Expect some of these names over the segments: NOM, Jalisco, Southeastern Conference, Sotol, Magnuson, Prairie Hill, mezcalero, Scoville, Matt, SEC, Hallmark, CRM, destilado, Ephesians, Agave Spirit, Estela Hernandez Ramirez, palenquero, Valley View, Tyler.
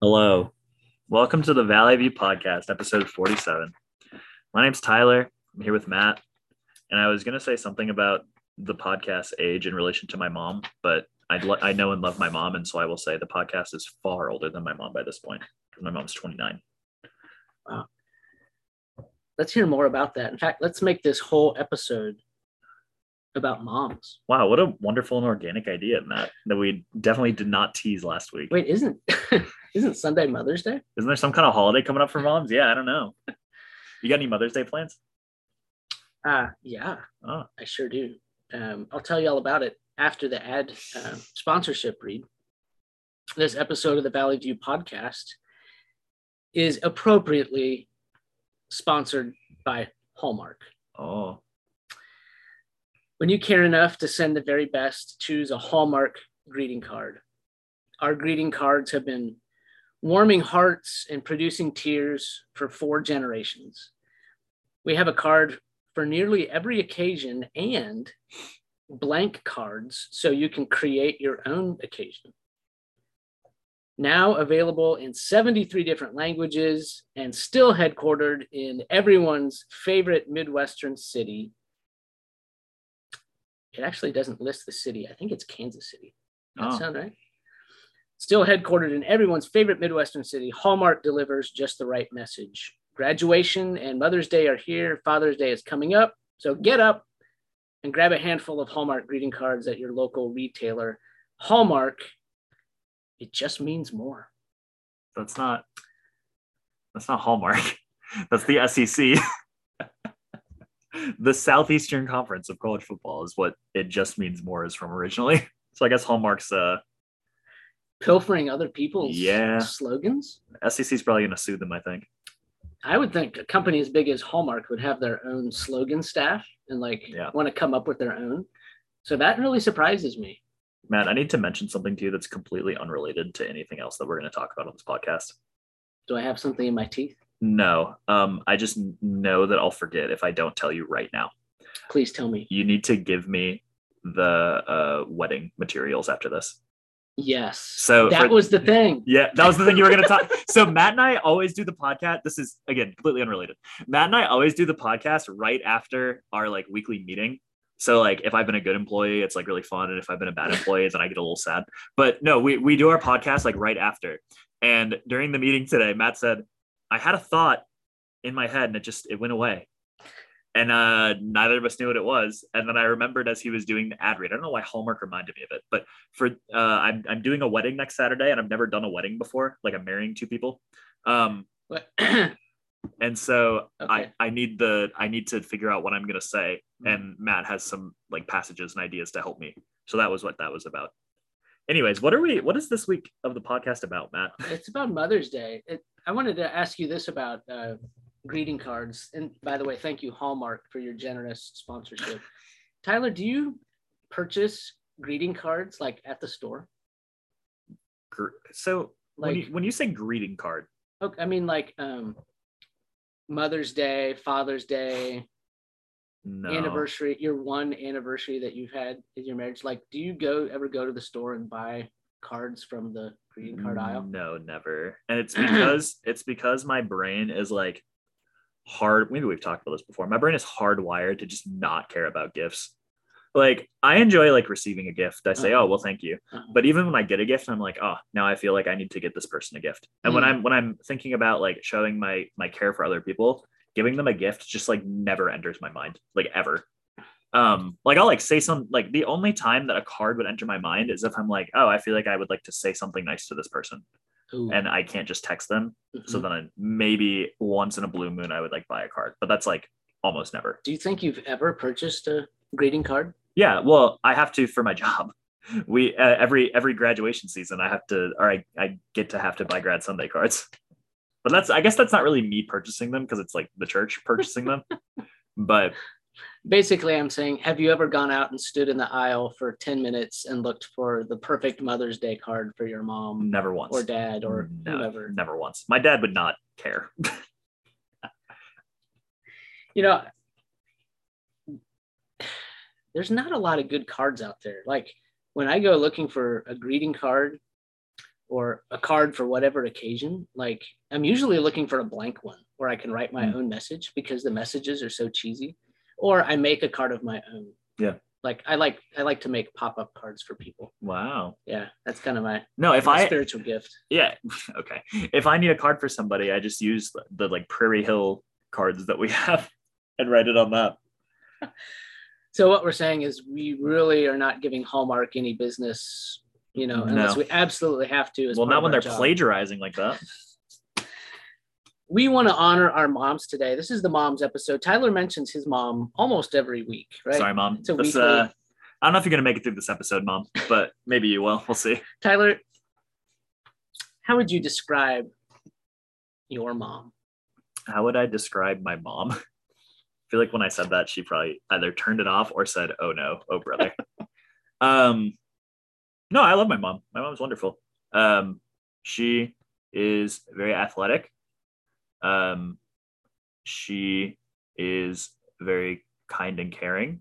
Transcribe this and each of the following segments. Hello. Welcome to the Valley View podcast, episode 47. My name's Tyler. I'm here with Matt. And I was going to say something about the podcast age in relation to my mom, but I know and love my mom. And so I will say the podcast is far older than my mom by this point. My mom's 29. Wow. Let's hear more about that. In fact, let's make this whole episode about moms. Wow, what a wonderful and organic idea, Matt, that we definitely did not tease last week. Wait, isn't Sunday Mother's Day? Isn't there some kind of holiday coming up for moms? Yeah, I don't know. You got any Mother's Day plans? Yeah, oh. I sure do. I'll tell you all about it after the ad sponsorship read. This episode of the Valley View podcast is appropriately sponsored by Hallmark. Oh. When you care enough to send the very best, choose a Hallmark greeting card. Our greeting cards have been warming hearts and producing tears for 4 generations. We have a card for nearly every occasion and blank cards so you can create your own occasion. Now available in 73 different languages and still headquartered in everyone's favorite Midwestern city. It actually doesn't list the city. I think it's Kansas City. That sound right? Still headquartered in everyone's favorite Midwestern city, Hallmark delivers just the right message. Graduation and Mother's Day are here. Father's Day is coming up. So get up and grab a handful of Hallmark greeting cards at your local retailer. Hallmark, it just means more. That's not Hallmark. That's the SEC. The Southeastern Conference of college football is what it just means more is from originally. So I guess Hallmark's pilfering other people's slogans. SEC's probably going to sue them, I think. I would think a company as big as Hallmark would have their own slogan staff and want to come up with their own. So that really surprises me. Matt, I need to mention something to you that's completely unrelated to anything else that we're going to talk about on this podcast. Do I have something in my teeth? No, I just know that I'll forget if I don't tell you right now. Please tell me. You need to give me the wedding materials after this. Yes. So that was the thing. Yeah, that was the thing you were going to talk. So Matt and I always do the podcast. This is, again, completely unrelated. Matt and I always do the podcast right after our weekly meeting. So if I've been a good employee, it's really fun. And if I've been a bad employee, then I get a little sad. But no, we do our podcast right after. And during the meeting today, Matt said, I had a thought in my head and it went away. And neither of us knew what it was. And then I remembered as he was doing the ad read, I don't know why Hallmark reminded me of it, but for I'm doing a wedding next Saturday and I've never done a wedding before. I'm marrying 2 people. And so okay. I need to figure out what I'm going to say. Mm-hmm. And Matt has some passages and ideas to help me. So that was what that was about. Anyways, what is this week of the podcast about, Matt? It's about Mother's Day. I wanted to ask you this about greeting cards. And by the way, thank you, Hallmark, for your generous sponsorship. Tyler, do you purchase greeting cards at the store? So when you say greeting card. Okay, I mean Mother's Day, Father's Day. No. Anniversary, your one anniversary that you've had in your marriage. Do you ever go to the store and buy cards from the greeting card aisle? No, never. And it's because my brain is hard. Maybe we've talked about this before. My brain is hardwired to just not care about gifts. I enjoy receiving a gift. I say, oh well, thank you. Uh-huh. But even when I get a gift, I'm oh, now I feel I need to get this person a gift. And when I'm thinking about showing my care for other people, giving them a gift just never enters my mind, ever. I'll say something, the only time that a card would enter my mind is if I'm oh, I feel I would like to say something nice to this person. Ooh. And I can't just text them. Mm-hmm. So then maybe once in a blue moon, I would buy a card, but that's almost never. Do you think you've ever purchased a greeting card? Yeah. Well, I have to for my job. We, every graduation season, I get to have to buy grad Sunday cards. But I guess that's not really me purchasing them because it's the church purchasing them. But basically I'm saying, have you ever gone out and stood in the aisle for 10 minutes and looked for the perfect Mother's Day card for your mom? Never once. Or dad or whoever. Never once. My dad would not care. There's not a lot of good cards out there. When I go looking for a greeting card, or a card for whatever occasion, like I'm usually looking for a blank one where I can write my own message because the messages are so cheesy, or I make a card of my own. Yeah. Like I like to make pop-up cards for people. Wow. Yeah. That's kind of my spiritual gift. Yeah. Okay. If I need a card for somebody, I just use the like Prairie Hill cards that we have and write it on that. So what we're saying is we really are not giving Hallmark any business, you know, unless we absolutely have to. Well, not when they're plagiarizing like that. We want to honor our moms today. This is the mom's episode. Tyler mentions his mom almost every week, right? Sorry, mom. I don't know if you're going to make it through this episode, mom, but maybe you will. We'll see. Tyler, how would you describe your mom? How would I describe my mom? I feel like when I said that, she probably either turned it off or said, oh no, oh brother. No, I love my mom. My mom's wonderful. She is very athletic. She is very kind and caring.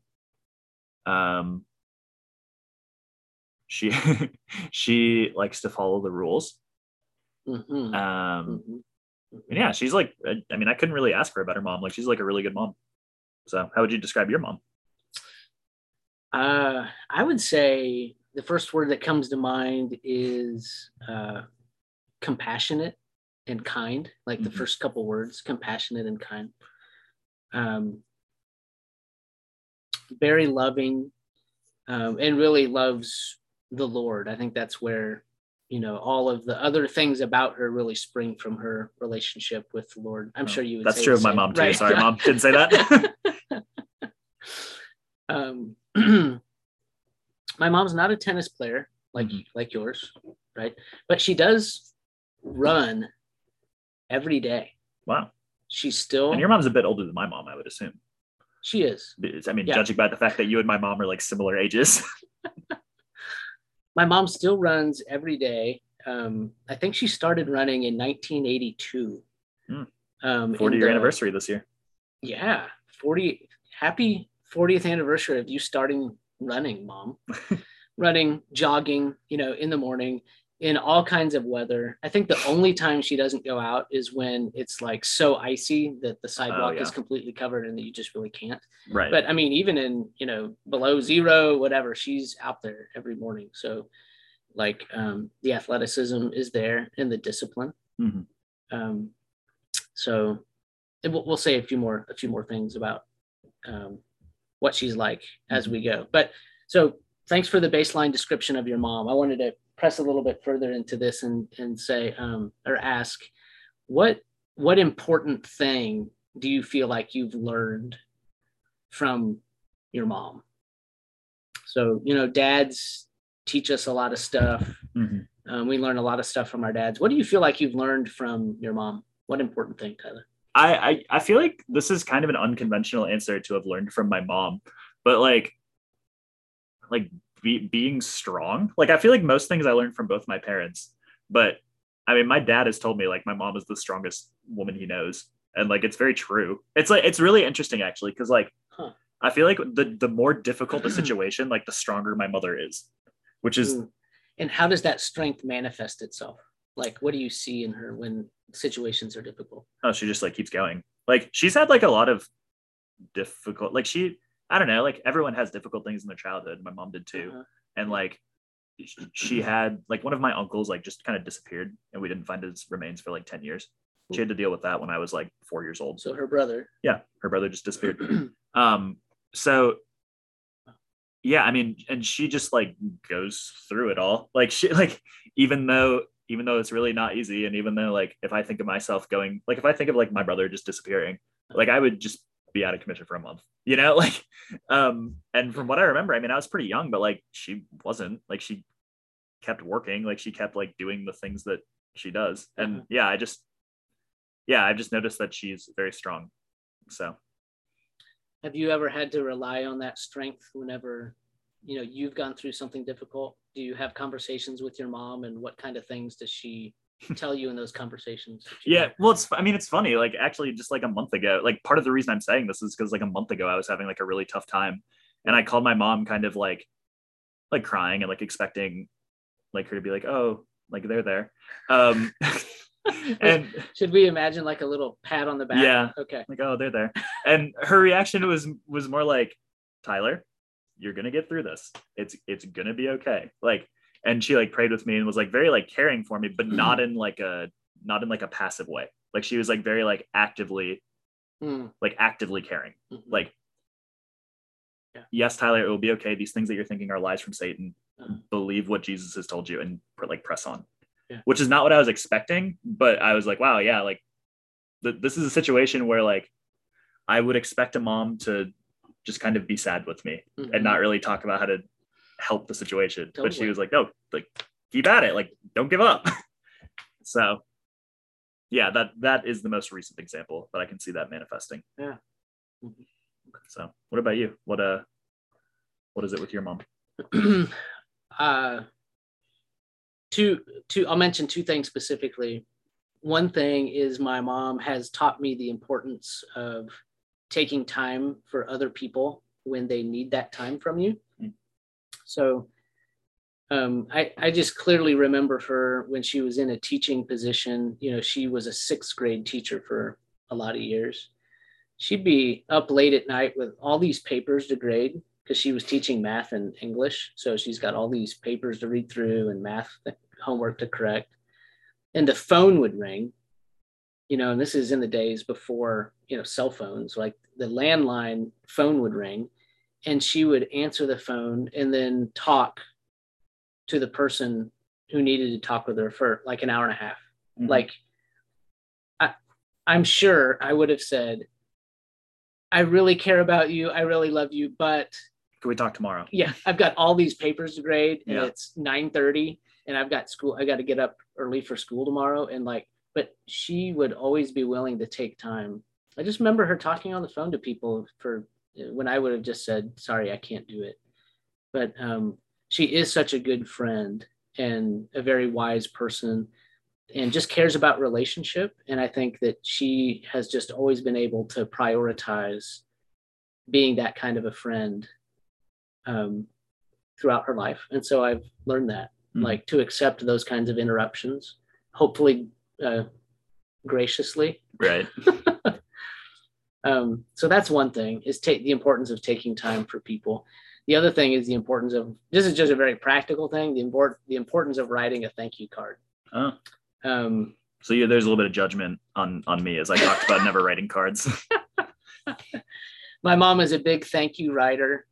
She she likes to follow the rules. Mm-hmm. And yeah, she's like, I mean, I couldn't really ask her about her mom. Like, she's like a really good mom. So how would you describe your mom? I would say the first word that comes to mind is compassionate and kind, like the first couple words, compassionate and kind. Very loving, and really loves the Lord. I think that's where, you know, all of the other things about her really spring from her relationship with the Lord. I'm sure you would that's say true of my same. Mom too. Right? Sorry, mom, didn't say that. My mom's not a tennis player like yours, right? But she does run every day. Wow. She's still. And your mom's a bit older than my mom, I would assume. She is. I mean, judging by the fact that you and my mom are like similar ages. My mom still runs every day. I think she started running in 1982. 40-year anniversary this year. Yeah. Happy 40th anniversary of you starting running, mom. Running, jogging, you know, in the morning, in all kinds of weather. I think the only time she doesn't go out is when it's like so icy that the sidewalk is completely covered and that you just really can't. Right. But I mean, even in, you know, below zero, whatever, she's out there every morning. So like the athleticism is there and the discipline. Mm-hmm. So we'll say a few more things about what she's like as we go. But so thanks for the baseline description of your mom. I wanted to press a little bit further into this and say, or ask, what important thing do you feel like you've learned from your mom? So, you know, dads teach us a lot of stuff. Mm-hmm. We learn a lot of stuff from our dads. What do you feel like you've learned from your mom? What important thing, Tyler? I feel like this is kind of an unconventional answer to have learned from my mom, but like being strong. Like, I feel like most things I learned from both my parents, but I mean, my dad has told me like my mom is the strongest woman he knows. And like, it's very true. It's like, it's really interesting actually. Cause like, I feel like the more difficult the situation, like the stronger my mother is, which is. And how does that strength manifest itself? Like, what do you see in her when situations are difficult? Oh, she just like keeps going. Like she's had like a lot of difficult, like I don't know, like everyone has difficult things in their childhood. My mom did too. Uh-huh. And like, she had like one of my uncles, like just kind of disappeared and we didn't find his remains for like 10 years. She had to deal with that when I was like 4 years old. So her brother. Yeah. Her brother just disappeared. So yeah, I mean, and she just like goes through it all. Like she, like, even though it's really not easy. And even though like, if I think of myself going, like, if I think of like my brother just disappearing, like I would just be out of commission for a month, you know, like, and from what I remember, I mean, I was pretty young, but like, she wasn't, like, she kept working, like she kept like doing the things that she does. And I've just noticed that she's very strong. So have you ever had to rely on that strength whenever, you know, you've gone through something difficult? Do you have conversations with your mom, and what kind of things does she tell you in those conversations? Yeah, well, it's funny, like actually just like a month ago, like part of the reason I'm saying this is because like a month ago I was having like a really tough time, and I called my mom kind of like crying and like expecting like her to be like, oh, like they're there. And should we imagine like a little pat on the back? Yeah. Okay. Like, oh, they're there. And her reaction was more like, Tyler, you're going to get through this. It's going to be okay. Like, and she like prayed with me and was like very like caring for me, but not in like a passive way. Like she was like very like actively caring. Mm-hmm. Like, yeah. Yes, Tyler, it will be okay. These things that you're thinking are lies from Satan. Uh-huh. Believe what Jesus has told you and like press on. Yeah. Which is not what I was expecting, but I was like, wow, yeah, like this is a situation where like I would expect a mom to just kind of be sad with me mm-hmm. and not really talk about how to help the situation. Totally. But she was like, no, like keep at it, like don't give up. So yeah, that is the most recent example that I can see that manifesting. Yeah. Mm-hmm. So what about you? What is it with your mom? I'll mention two things specifically. One thing is my mom has taught me the importance of taking time for other people when they need that time from you. Mm. So I just clearly remember her when she was in a teaching position. You know, she was a sixth grade teacher for a lot of years. She'd be up late at night with all these papers to grade because she was teaching math and English. So she's got all these papers to read through and math homework to correct. And the phone would ring, you know, and this is in the days before, you know, cell phones, like the landline phone would ring and she would answer the phone and then talk to the person who needed to talk with her for like an hour and a half. Mm-hmm. Like, I'm sure I would have said, I really care about you. I really love you, but can we talk tomorrow? Yeah. I've got all these papers to grade and it's 9:30 and I've got school. I got to get up early for school tomorrow. And like, but she would always be willing to take time. I just remember her talking on the phone to people for when I would have just said, sorry, I can't do it. But she is such a good friend and a very wise person and just cares about relationship. And I think that she has just always been able to prioritize being that kind of a friend throughout her life. And so I've learned that, like to accept those kinds of interruptions, hopefully graciously. Right. So that's one thing, is the importance of taking time for people. The other thing is the importance of, this is just a very practical thing, the importance of writing a thank you card. Oh. So yeah, there's a little bit of judgment on me as I talked about never writing cards. My mom is a big thank you writer.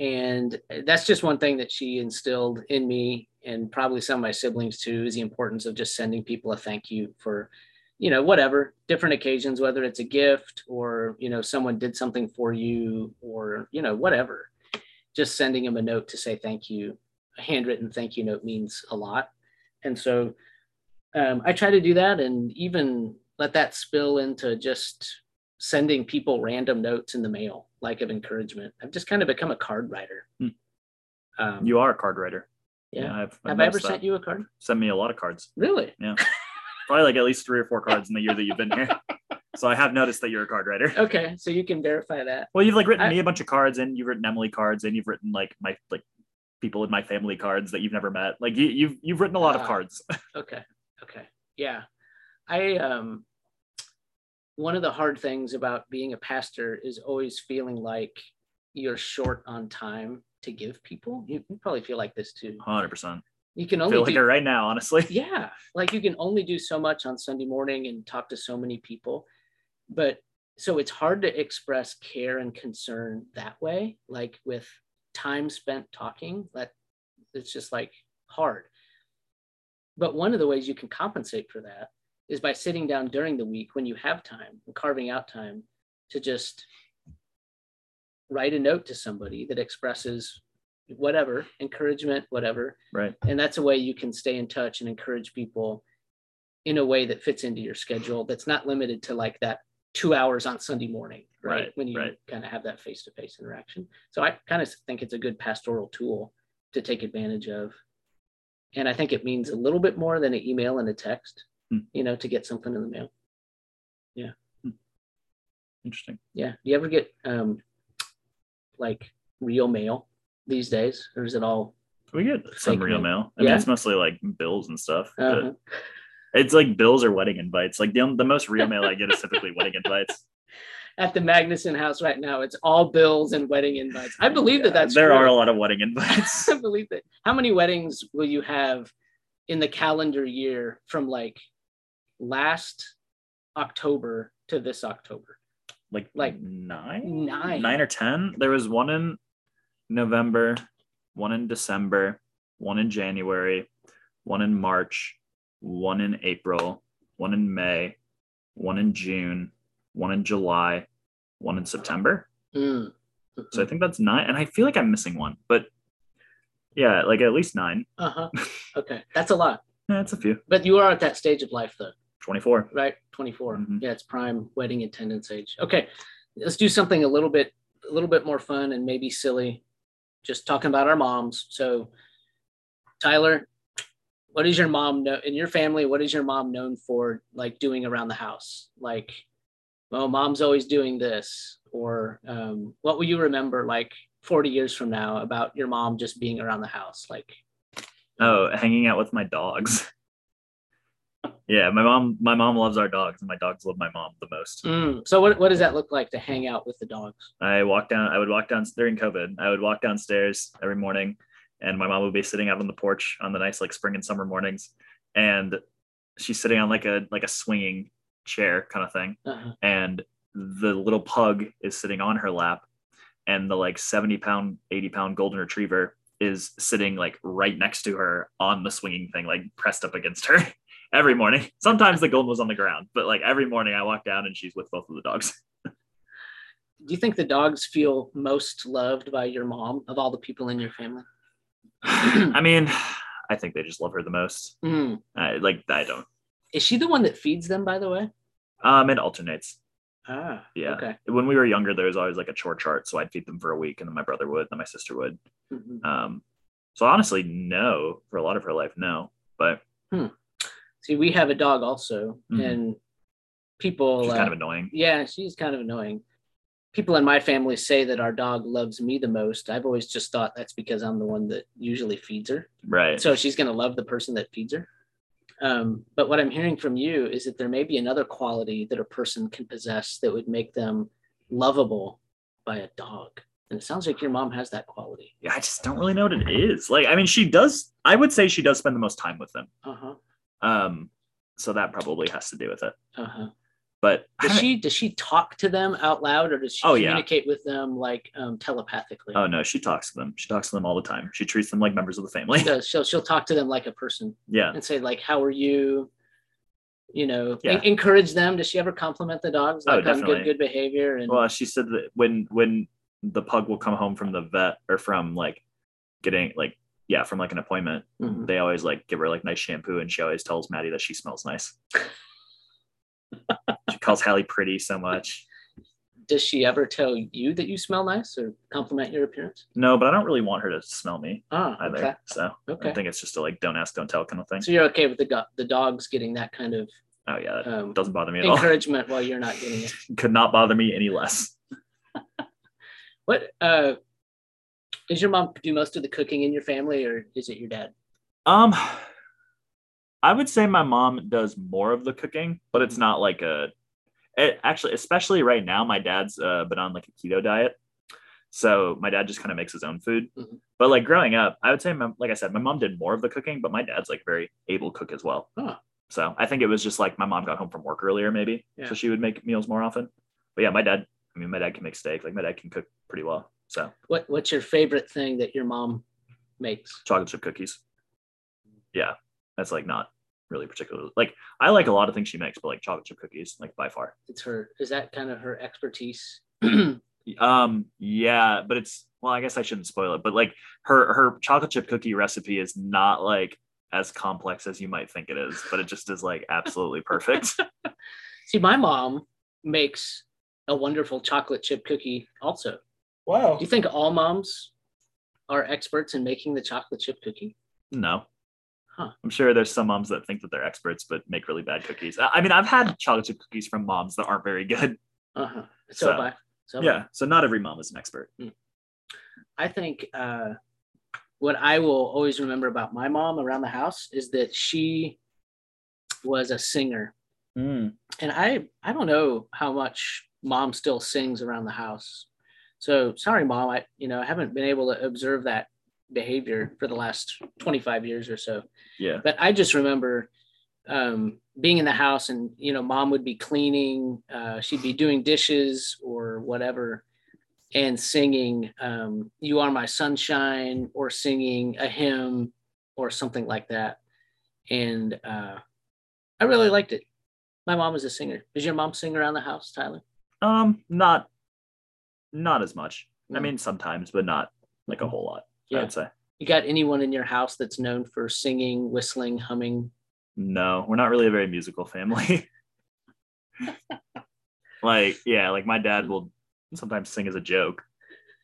And that's just one thing that she instilled in me and probably some of my siblings too, is the importance of just sending people a thank you for, you know, whatever, different occasions, whether it's a gift or, you know, someone did something for you or, you know, whatever, just sending them a note to say thank you. A handwritten thank you note means a lot. And so I try to do that and even let that spill into just sending people random notes in the mail, like of encouragement. I've just kind of become a card writer. You are a card writer. Yeah. Have I ever sent you a card? Send me a lot of cards. Really? Yeah. Probably like at least 3 or 4 cards in the year that you've been here. So I have noticed that you're a card writer. Okay. So you can verify that. Well, you've like written me a bunch of cards and you've written Emily cards and you've written like my, like, people in my family cards that you've never met. Like you've written a lot of cards. Okay. Yeah. I one of the hard things about being a pastor is always feeling like you're short on time to give people. You probably feel like this too. 100%. You can only feel like it right now, honestly. Yeah. Like you can only do so much on Sunday morning and talk to so many people, but so it's hard to express care and concern that way. Like with time spent talking, that it's just like hard. But one of the ways you can compensate for that is by sitting down during the week when you have time and carving out time to just write a note to somebody that expresses whatever, encouragement, whatever. Right. And that's a way you can stay in touch and encourage people in a way that fits into your schedule. That's not limited to like that 2 hours on Sunday morning, right? When you kind of have that face-to-face interaction. So I kind of think it's a good pastoral tool to take advantage of. And I think it means a little bit more than an email and a text, you know, to get something in the mail. Yeah. Interesting. Yeah. Do you ever get like real mail these days, or is it all We get some real mail. I mean, it's mostly like bills and stuff. Uh-huh. But it's like bills or wedding invites. Like the most real mail I get is typically wedding invites. At the Magnuson house right now, it's all bills and wedding invites. I believe that's there true. There are a lot of wedding invites. I believe that. How many weddings will you have in the calendar year from like last October to this October? Like nine or 10. There was one in November, one in December, one in January, one in March, one in April, one in May, one in June, one in July, one in September. Mm. So I think that's 9. And I feel like I'm missing one, but yeah, like at least 9. Uh-huh. Okay. That's a lot. Yeah, that's a few. But you are at that stage of life though. 24. Right. 24. Mm-hmm. Yeah. It's prime wedding attendance age. Okay. Let's do something a little bit more fun and maybe silly. Just talking about our moms. So Tyler, what is your mom in your family? What is your mom known for like doing around the house? Like, well, mom's always doing this, or what will you remember like 40 years from now about your mom just being around the house? Like, hanging out with my dogs. Yeah, my mom loves our dogs, and my dogs love my mom the most. Mm. So what does that look like to hang out with the dogs? I would walk down during COVID. I would walk downstairs every morning, and my mom would be sitting out on the porch on the nice like spring and summer mornings, and she's sitting on like a swinging chair kind of thing, uh-huh. And the little pug is sitting on her lap, and the like 80 pound golden retriever is sitting like right next to her on the swinging thing, like pressed up against her. Every morning. Sometimes the golden was on the ground, but like every morning I walk down and she's with both of the dogs. Do you think the dogs feel most loved by your mom of all the people in your family? I mean, I think they just love her the most. Mm. I don't. Is she the one that feeds them, by the way? It alternates. Ah, yeah. Okay. When we were younger, there was always like a chore chart. So I'd feed them for a week and then my brother would, and then my sister would. Mm-hmm. So honestly, no, for a lot of her life, no, but. Hmm. See, we have a dog also, mm-hmm. and people... She's kind of annoying. Yeah, she's kind of annoying. People in my family say that our dog loves me the most. I've always just thought that's because I'm the one that usually feeds her. Right. So she's going to love the person that feeds her. But what I'm hearing from you is that there may be another quality that a person can possess that would make them lovable by a dog. And it sounds like your mom has that quality. Yeah, I just don't really know what it is. Like, I mean, she does... I would say she does spend the most time with them. Uh-huh. So that probably has to do with it. Uh-huh. But does she talk to them out loud, or does she communicate with them like telepathically? Oh no, she talks to them. She talks to them all the time. She treats them like members of the family. So she'll talk to them like a person. Yeah. And say like, "How are you?" You know, encourage them. Does she ever compliment the dogs like on good behavior? And well, she said that when the pug will come home from the vet or from like getting like. Yeah, from like an appointment, mm-hmm. they always like give her like nice shampoo, and she always tells Maddie that she smells nice. She calls Hallie pretty so much. Does she ever tell you that you smell nice or compliment your appearance? No, but I don't really want her to smell me either. Okay. So I think it's just a like don't ask, don't tell kind of thing. So you're okay with the dogs getting that kind of doesn't bother me at all. Encouragement while you're not getting it. Could not bother me any less. What does your mom do most of the cooking in your family, or is it your dad? I would say my mom does more of the cooking, but it's not like especially right now, my dad's been on like a keto diet. So my dad just kind of makes his own food. Mm-hmm. But like growing up, I would say, like I said, my mom did more of the cooking, but my dad's like very able cook as well. Huh. So I think it was just like my mom got home from work earlier, maybe. Yeah. So she would make meals more often. But yeah, my dad can make steak. Like my dad can cook pretty well. So what's your favorite thing that your mom makes? Chocolate chip cookies. Yeah. That's like not really particular. Like I like a lot of things she makes, but like chocolate chip cookies, like by far. Is that kind of her expertise? Yeah, but I guess I shouldn't spoil it, but like her chocolate chip cookie recipe is not like as complex as you might think it is, but it just is like absolutely perfect. See, my mom makes a wonderful chocolate chip cookie also. Wow. Do you think all moms are experts in making the chocolate chip cookie? No. Huh. I'm sure there's some moms that think that they're experts, but make really bad cookies. I mean, I've had chocolate chip cookies from moms that aren't very good. Uh-huh. So not every mom is an expert. I think what I will always remember about my mom around the house is that she was a singer. Mm. And I don't know how much mom still sings around the house. So sorry, mom, I haven't been able to observe that behavior for the last 25 years or so. Yeah. But I just remember being in the house and, mom would be cleaning, she'd be doing dishes or whatever, and singing, You Are My Sunshine, or singing a hymn or something like that. And I really liked it. My mom was a singer. Does your mom sing around the house, Tyler? Not as much. Mm. I mean, sometimes, but not like a whole lot. Yeah. I would say. You got anyone in your house that's known for singing, whistling, humming? No, we're not really a very musical family. like my dad will sometimes sing as a joke,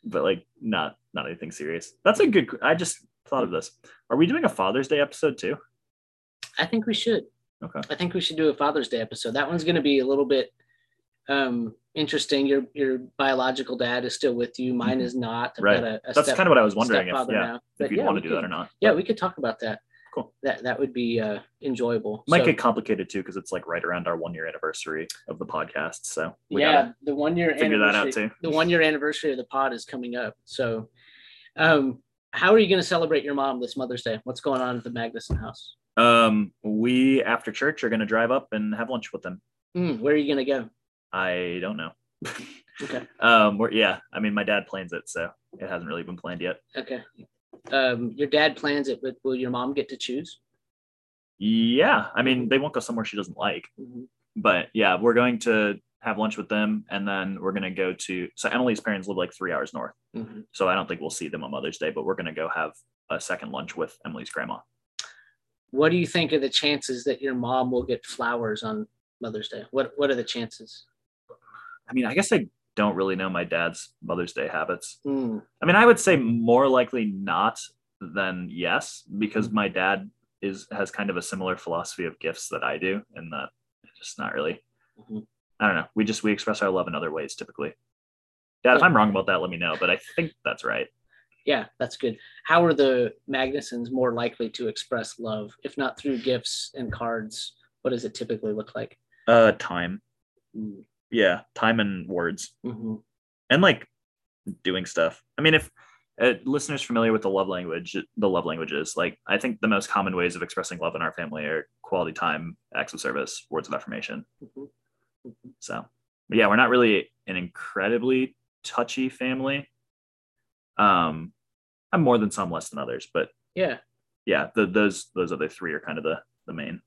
but not anything serious. That's a good. I just thought of this. Are we doing a Father's Day episode too? I think we should. Okay. I think we should do a Father's Day episode. That one's going to be a little bit interesting. Your biological dad is still with you. Mine is not. I've right. That's kind of what I was wondering. If you'd want to do that or not. Yeah, we could talk about that. Cool. That would be enjoyable. Might get complicated too, because it's right around our 1 year anniversary of the podcast. So the 1 year figure that out too. The 1 year anniversary of the pod is coming up. So, how are you going to celebrate your mom this Mother's Day? What's going on at the Magnuson house? We after church are going to drive up and have lunch with them. Where are you going to go? I don't know. Okay. My dad plans it, so it hasn't really been planned yet. Okay. Your dad plans it, but will your mom get to choose? Yeah. I mean, they won't go somewhere she doesn't like, mm-hmm. but yeah, we're going to have lunch with them, and then we're going to go to, so Emily's parents live 3 hours north. Mm-hmm. So I don't think we'll see them on Mother's Day, but we're going to go have a second lunch with Emily's grandma. What do you think are the chances that your mom will get flowers on Mother's Day? What are the chances? I mean, I guess I don't really know my dad's Mother's Day habits. Mm. I mean, I would say more likely not than yes, because my dad has kind of a similar philosophy of gifts that I do, and that it's just not really, mm-hmm. I don't know. We express our love in other ways typically. Dad, if I'm wrong about that, let me know, but I think that's right. Yeah, that's good. How are the Magnusons more likely to express love, if not through gifts and cards? What does it typically look like? Time. Mm. Yeah, time and words, mm-hmm. and doing stuff. I mean, if listeners familiar with the love languages, I think the most common ways of expressing love in our family are quality time, acts of service, words of affirmation. Mm-hmm. Mm-hmm. So, but yeah, we're not really an incredibly touchy family. I'm more than some, less than others, but yeah, those other three are kind of the main.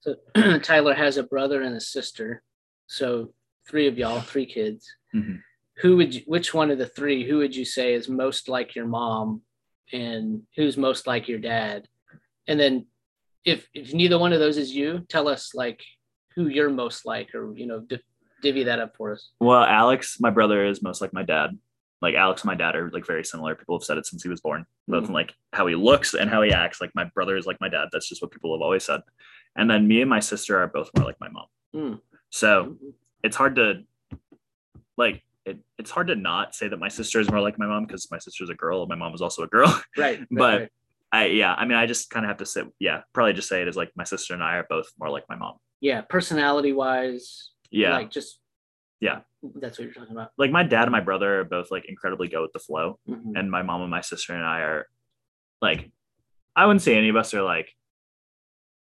So Tyler has a brother and a sister. So three of y'all, three kids, mm-hmm. Which one of the three, who would you say is most like your mom and who's most like your dad? And then if neither one of those is you, tell us who you're most like, or, divvy that up for us. Well, Alex, my brother, is most like my dad. Alex and my dad are very similar. People have said it since he was born, both mm-hmm. in how he looks and how he acts. My brother is like my dad. That's just what people have always said. And then me and my sister are both more like my mom. Mm. So it's hard to it's hard to not say that my sister is more like my mom, because my sister's a girl and my mom was also a girl. Right. But right. I just kind of have to say, probably just say it as my sister and I are both more like my mom. Yeah. Personality wise. Yeah. Yeah. That's what you're talking about. My dad and my brother are both incredibly go with the flow. Mm-hmm. And my mom and my sister and I are I wouldn't say any of us are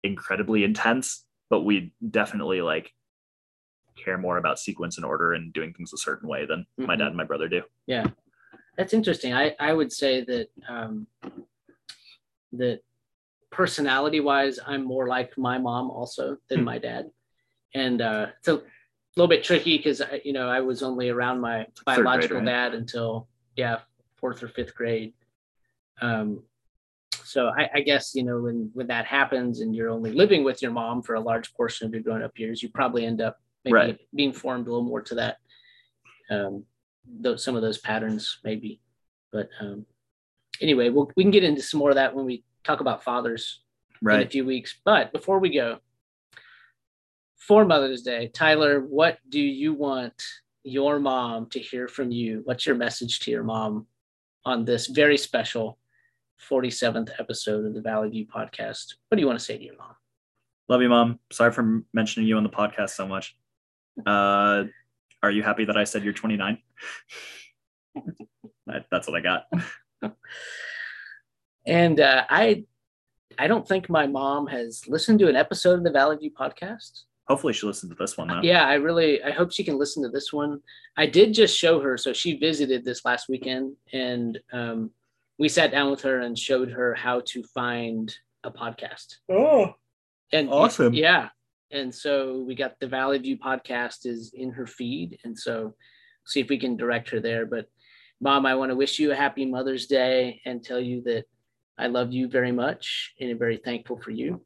incredibly intense, but we definitely care more about sequence and order and doing things a certain way than mm-hmm. my dad and my brother do. Yeah. That's interesting. I would say that, that personality wise, I'm more like my mom also than my dad. And, so a little bit tricky, because I was only around my biological dad until fourth or fifth grade, so I guess when that happens and you're only living with your mom for a large portion of your growing up years, you probably end up maybe being formed a little more to that, some of those patterns maybe, but anyway, we can get into some more of that when we talk about fathers in a few weeks. But before we go, for Mother's Day, Tyler, what do you want your mom to hear from you? What's your message to your mom on this very special 47th episode of the Valley View podcast. What do you want to say to your mom? Love you, Mom. Sorry for mentioning you on the podcast so much. Are you happy that I said you're 29? That's what I got. And I don't think my mom has listened to an episode of the Valley View podcast. Hopefully she listened to this one, though. Yeah, I hope she can listen to this one. I did just show her. So she visited this last weekend, and we sat down with her and showed her how to find a podcast. Oh, and awesome. Yeah. And so we got the Valley View podcast is in her feed. And so see if we can direct her there. But Mom, I want to wish you a happy Mother's Day and tell you that I love you very much and am very thankful for you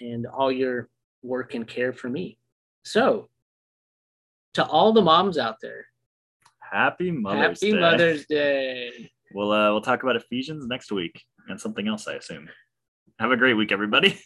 and all your work and care for me. So to all the moms out there, happy Mother's Day. We'll talk about Ephesians next week and something else, I assume. Have a great week, everybody.